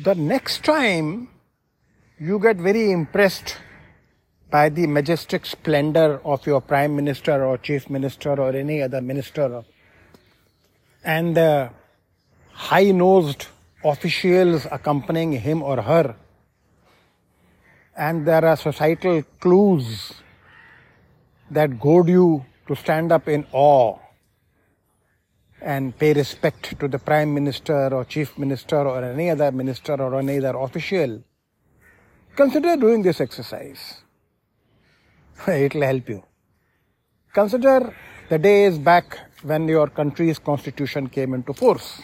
the next time you get very impressed by the majestic splendor of your prime minister or chief minister or any other minister, and the high-nosed officials accompanying him or her, and there are societal clues that goad you to stand up in awe and pay respect to the prime minister or chief minister or any other minister or any other official, consider doing this exercise. It will help you. Consider the days back when your country's constitution came into force.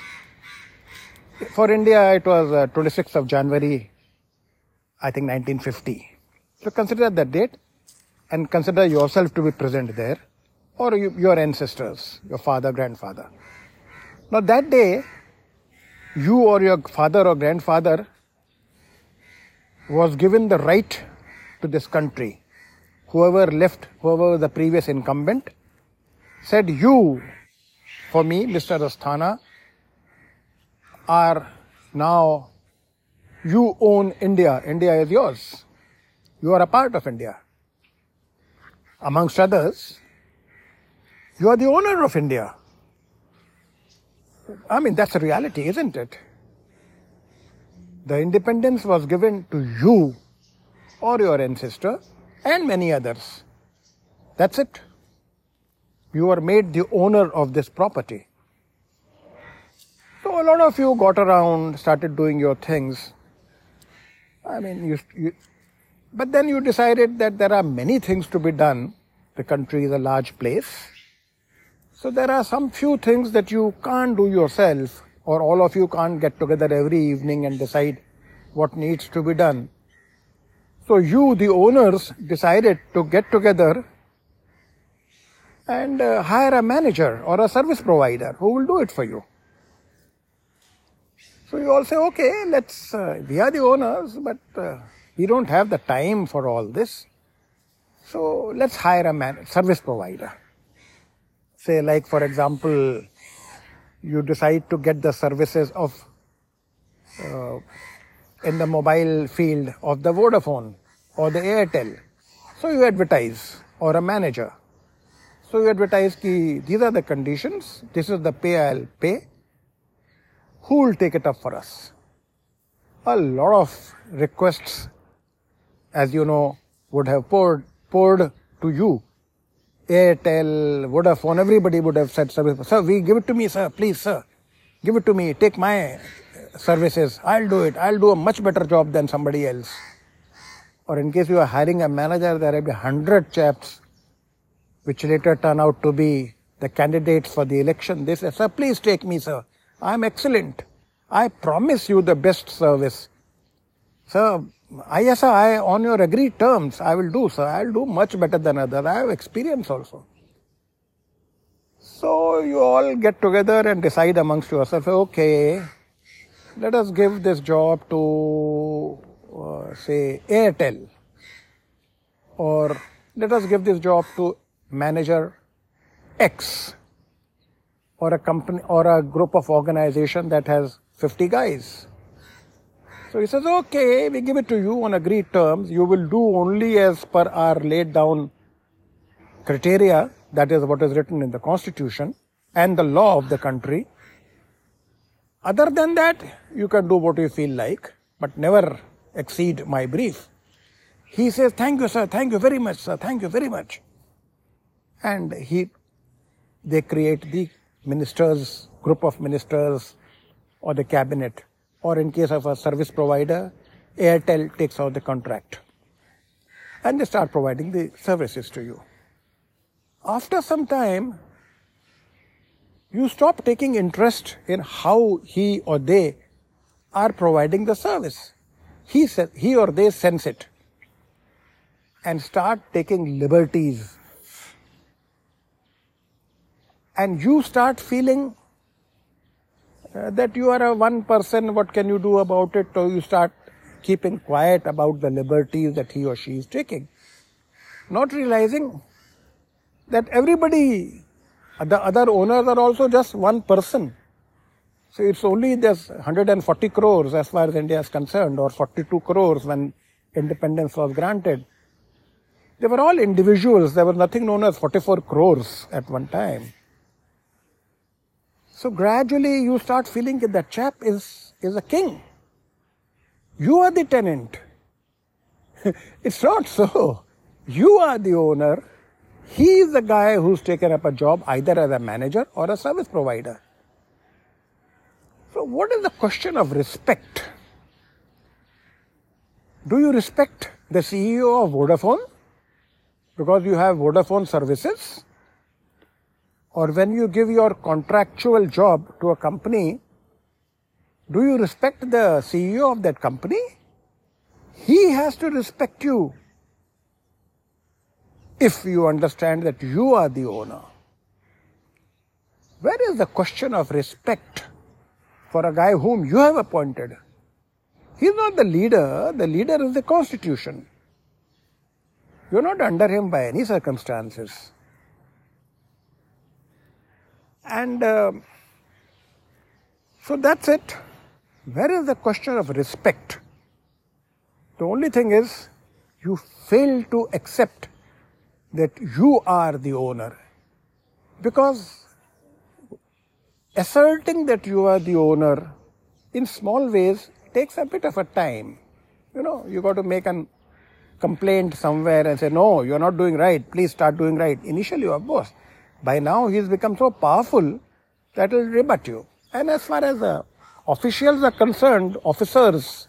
For India, it was 26th of January, I think 1950. So consider that date and consider yourself to be present there, or your ancestors, your father, grandfather. Now that day, you or your father or grandfather was given the right to this country. Whoever was the previous incumbent, said, you, for me, Mr. Asthana, are now, you own India. India is yours. You are a part of India. Amongst others, you are the owner of India. I mean, that's a reality, isn't it? The independence was given to you or your ancestor and many others. That's it. You are made the owner of this property. So a lot of you got around, started doing your things. I mean, but then you decided that there are many things to be done. The country is a large place. So there are some few things that you can't do yourself, or all of you can't get together every evening and decide what needs to be done. So you, the owners, decided to get together and hire a manager or a service provider who will do it for you. So you all say, okay, we are the owners, but we don't have the time for all this. So let's hire a service provider. Say, like, for example, you decide to get the services of in the mobile field of the Vodafone or the Airtel. So you advertise, or a manager. So you advertise ki these are the conditions, this is the pay I'll pay. Who will take it up for us? A lot of requests, as you know, would have poured to you. Airtel, Vodafone, everybody would have said, sir, give it to me, sir, please, sir. Give it to me, take my services, I'll do it, I'll do a much better job than somebody else. Or in case you are hiring a manager, there will be 100 chaps, which later turn out to be the candidates for the election. They say, sir, please take me, sir, I'm excellent. I promise you the best service. Sir, on your agreed terms, I will do, sir. I'll do much better than others. I have experience also. So you all get together and decide amongst yourselves, okay, let us give this job to, say, Airtel. Or let us give this job to manager X. Or a company or a group of organization that has 50 guys. So he says, okay, we give it to you on agreed terms. You will do only as per our laid down criteria, that is what is written in the constitution and the law of the country. Other than that, you can do what you feel like, but never exceed my brief. He says, thank you, sir. Thank you very much, sir. Thank you very much. And they create the ministers, group of ministers, or the cabinet. Or in case of a service provider, Airtel takes out the contract. And they start providing the services to you. After some time, you stop taking interest in how he or they are providing the service. He or they sense it. And start taking liberties. And you start feeling that you are a one person, what can you do about it? So you start keeping quiet about the liberties that he or she is taking. Not realizing that the other owners are also just one person. So it's only this 140 crores as far as India is concerned, or 42 crores when independence was granted. They were all individuals. There was nothing known as 44 crores at one time. So gradually you start feeling that that chap is a king. You are the tenant. It's not so. You are the owner. He is the guy who's taken up a job either as a manager or a service provider. So what is the question of respect? Do you respect the CEO of Vodafone because you have Vodafone services? Or when you give your contractual job to a company, do you respect the CEO of that company? He has to respect you if you understand that you are the owner. Where is the question of respect for a guy whom you have appointed? He is not the leader. The leader is the constitution. You are not under him by any circumstances. And so that's it. Where is the question of respect? The only thing is, you fail to accept that you are the owner. Because asserting that you are the owner in small ways takes a bit of a time. You know, you got to make a complaint somewhere and say, no, you're not doing right, please start doing right. Initially, of course. By now, he has become so powerful that will rebut you. And as far as officials are concerned, officers,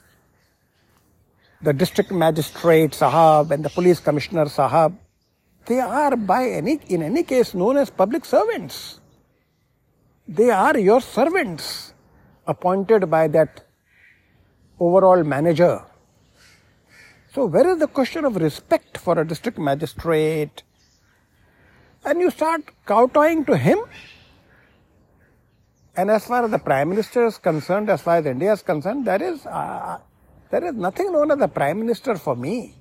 the district magistrate sahab and the police commissioner sahab, they are in any case known as public servants. They are your servants appointed by that overall manager. So where is the question of respect for a district magistrate? And you start kowtowing to him. And as far as the Prime Minister is concerned, as far as India is concerned, there is nothing known as a Prime Minister for me.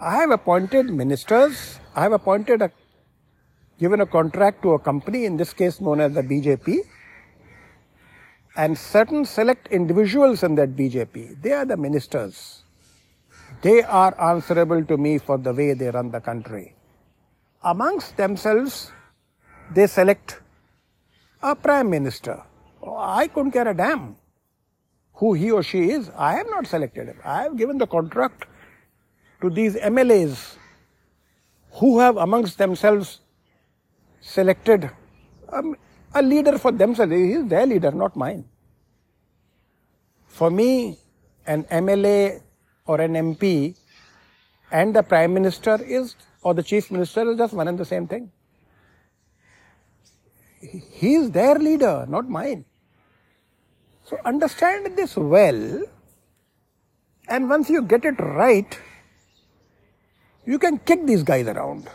I have appointed ministers. I have appointed, given a contract to a company, in this case known as the BJP. And certain select individuals in that BJP, they are the ministers. They are answerable to me for the way they run the country. Amongst themselves, they select a Prime Minister. I couldn't care a damn who he or she is. I have not selected him. I have given the contract to these MLAs who have amongst themselves selected a leader for themselves. He is their leader, not mine. For me, an MLA or an MP and the Prime Minister is... or the chief minister is just one and the same thing. He is their leader, not mine. So understand this well, and once you get it right, you can kick these guys around.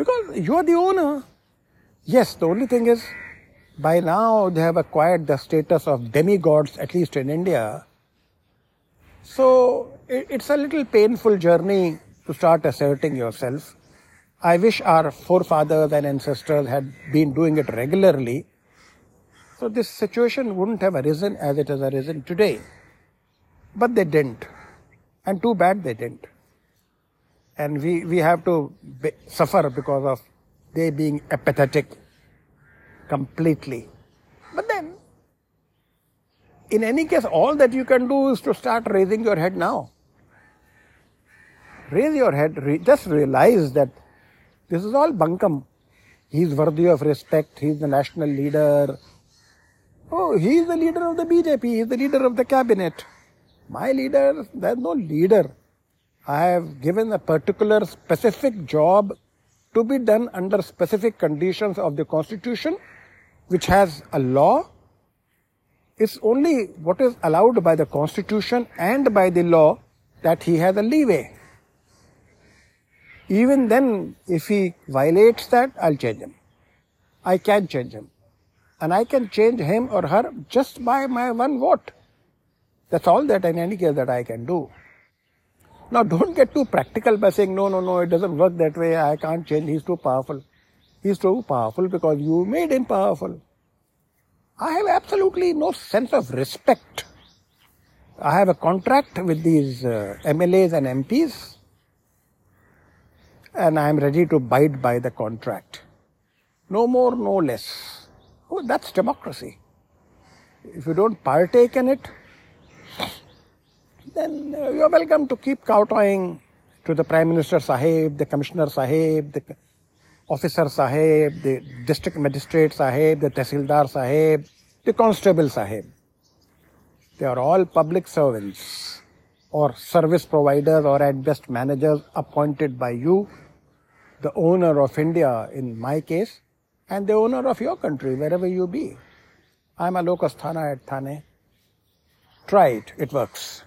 Because you are the owner. Yes, the only thing is, by now they have acquired the status of demigods, at least in India. So it's a little painful journey to start asserting yourself. I wish our forefathers and ancestors had been doing it regularly, so this situation wouldn't have arisen as it has arisen today. But they didn't. And too bad they didn't. And we have to suffer because of they being apathetic completely. But then, in any case, all that you can do is to start raising your head now. Raise your head, just realize that this is all bunkum. He is worthy of respect, he is the national leader. Oh, he is the leader of the BJP, he is the leader of the cabinet. My leader, there is no leader. I have given a particular specific job to be done under specific conditions of the constitution, which has a law. It's only what is allowed by the constitution and by the law that he has a leeway. Even then, if he violates that, I'll change him. I can change him. And I can change him or her just by my one vote. That's all that in any case that I can do. Now, don't get too practical by saying, no, it doesn't work that way. I can't change. He's too powerful. He's too powerful because you made him powerful. I have absolutely no sense of respect. I have a contract with these MLAs and MPs, and I am ready to abide by the contract. No more, no less. Oh, that's democracy. If you don't partake in it, then you are welcome to keep kowtowing to the Prime Minister Sahib, the Commissioner Sahib, the Officer Sahib, the District Magistrate Sahib, the Tehsildar Sahib, the Constable Sahib. They are all public servants or service providers or at best managers appointed by you, the owner of India in my case, and the owner of your country, wherever you be. I'm a Lokasthana at Thane. Try it, it works.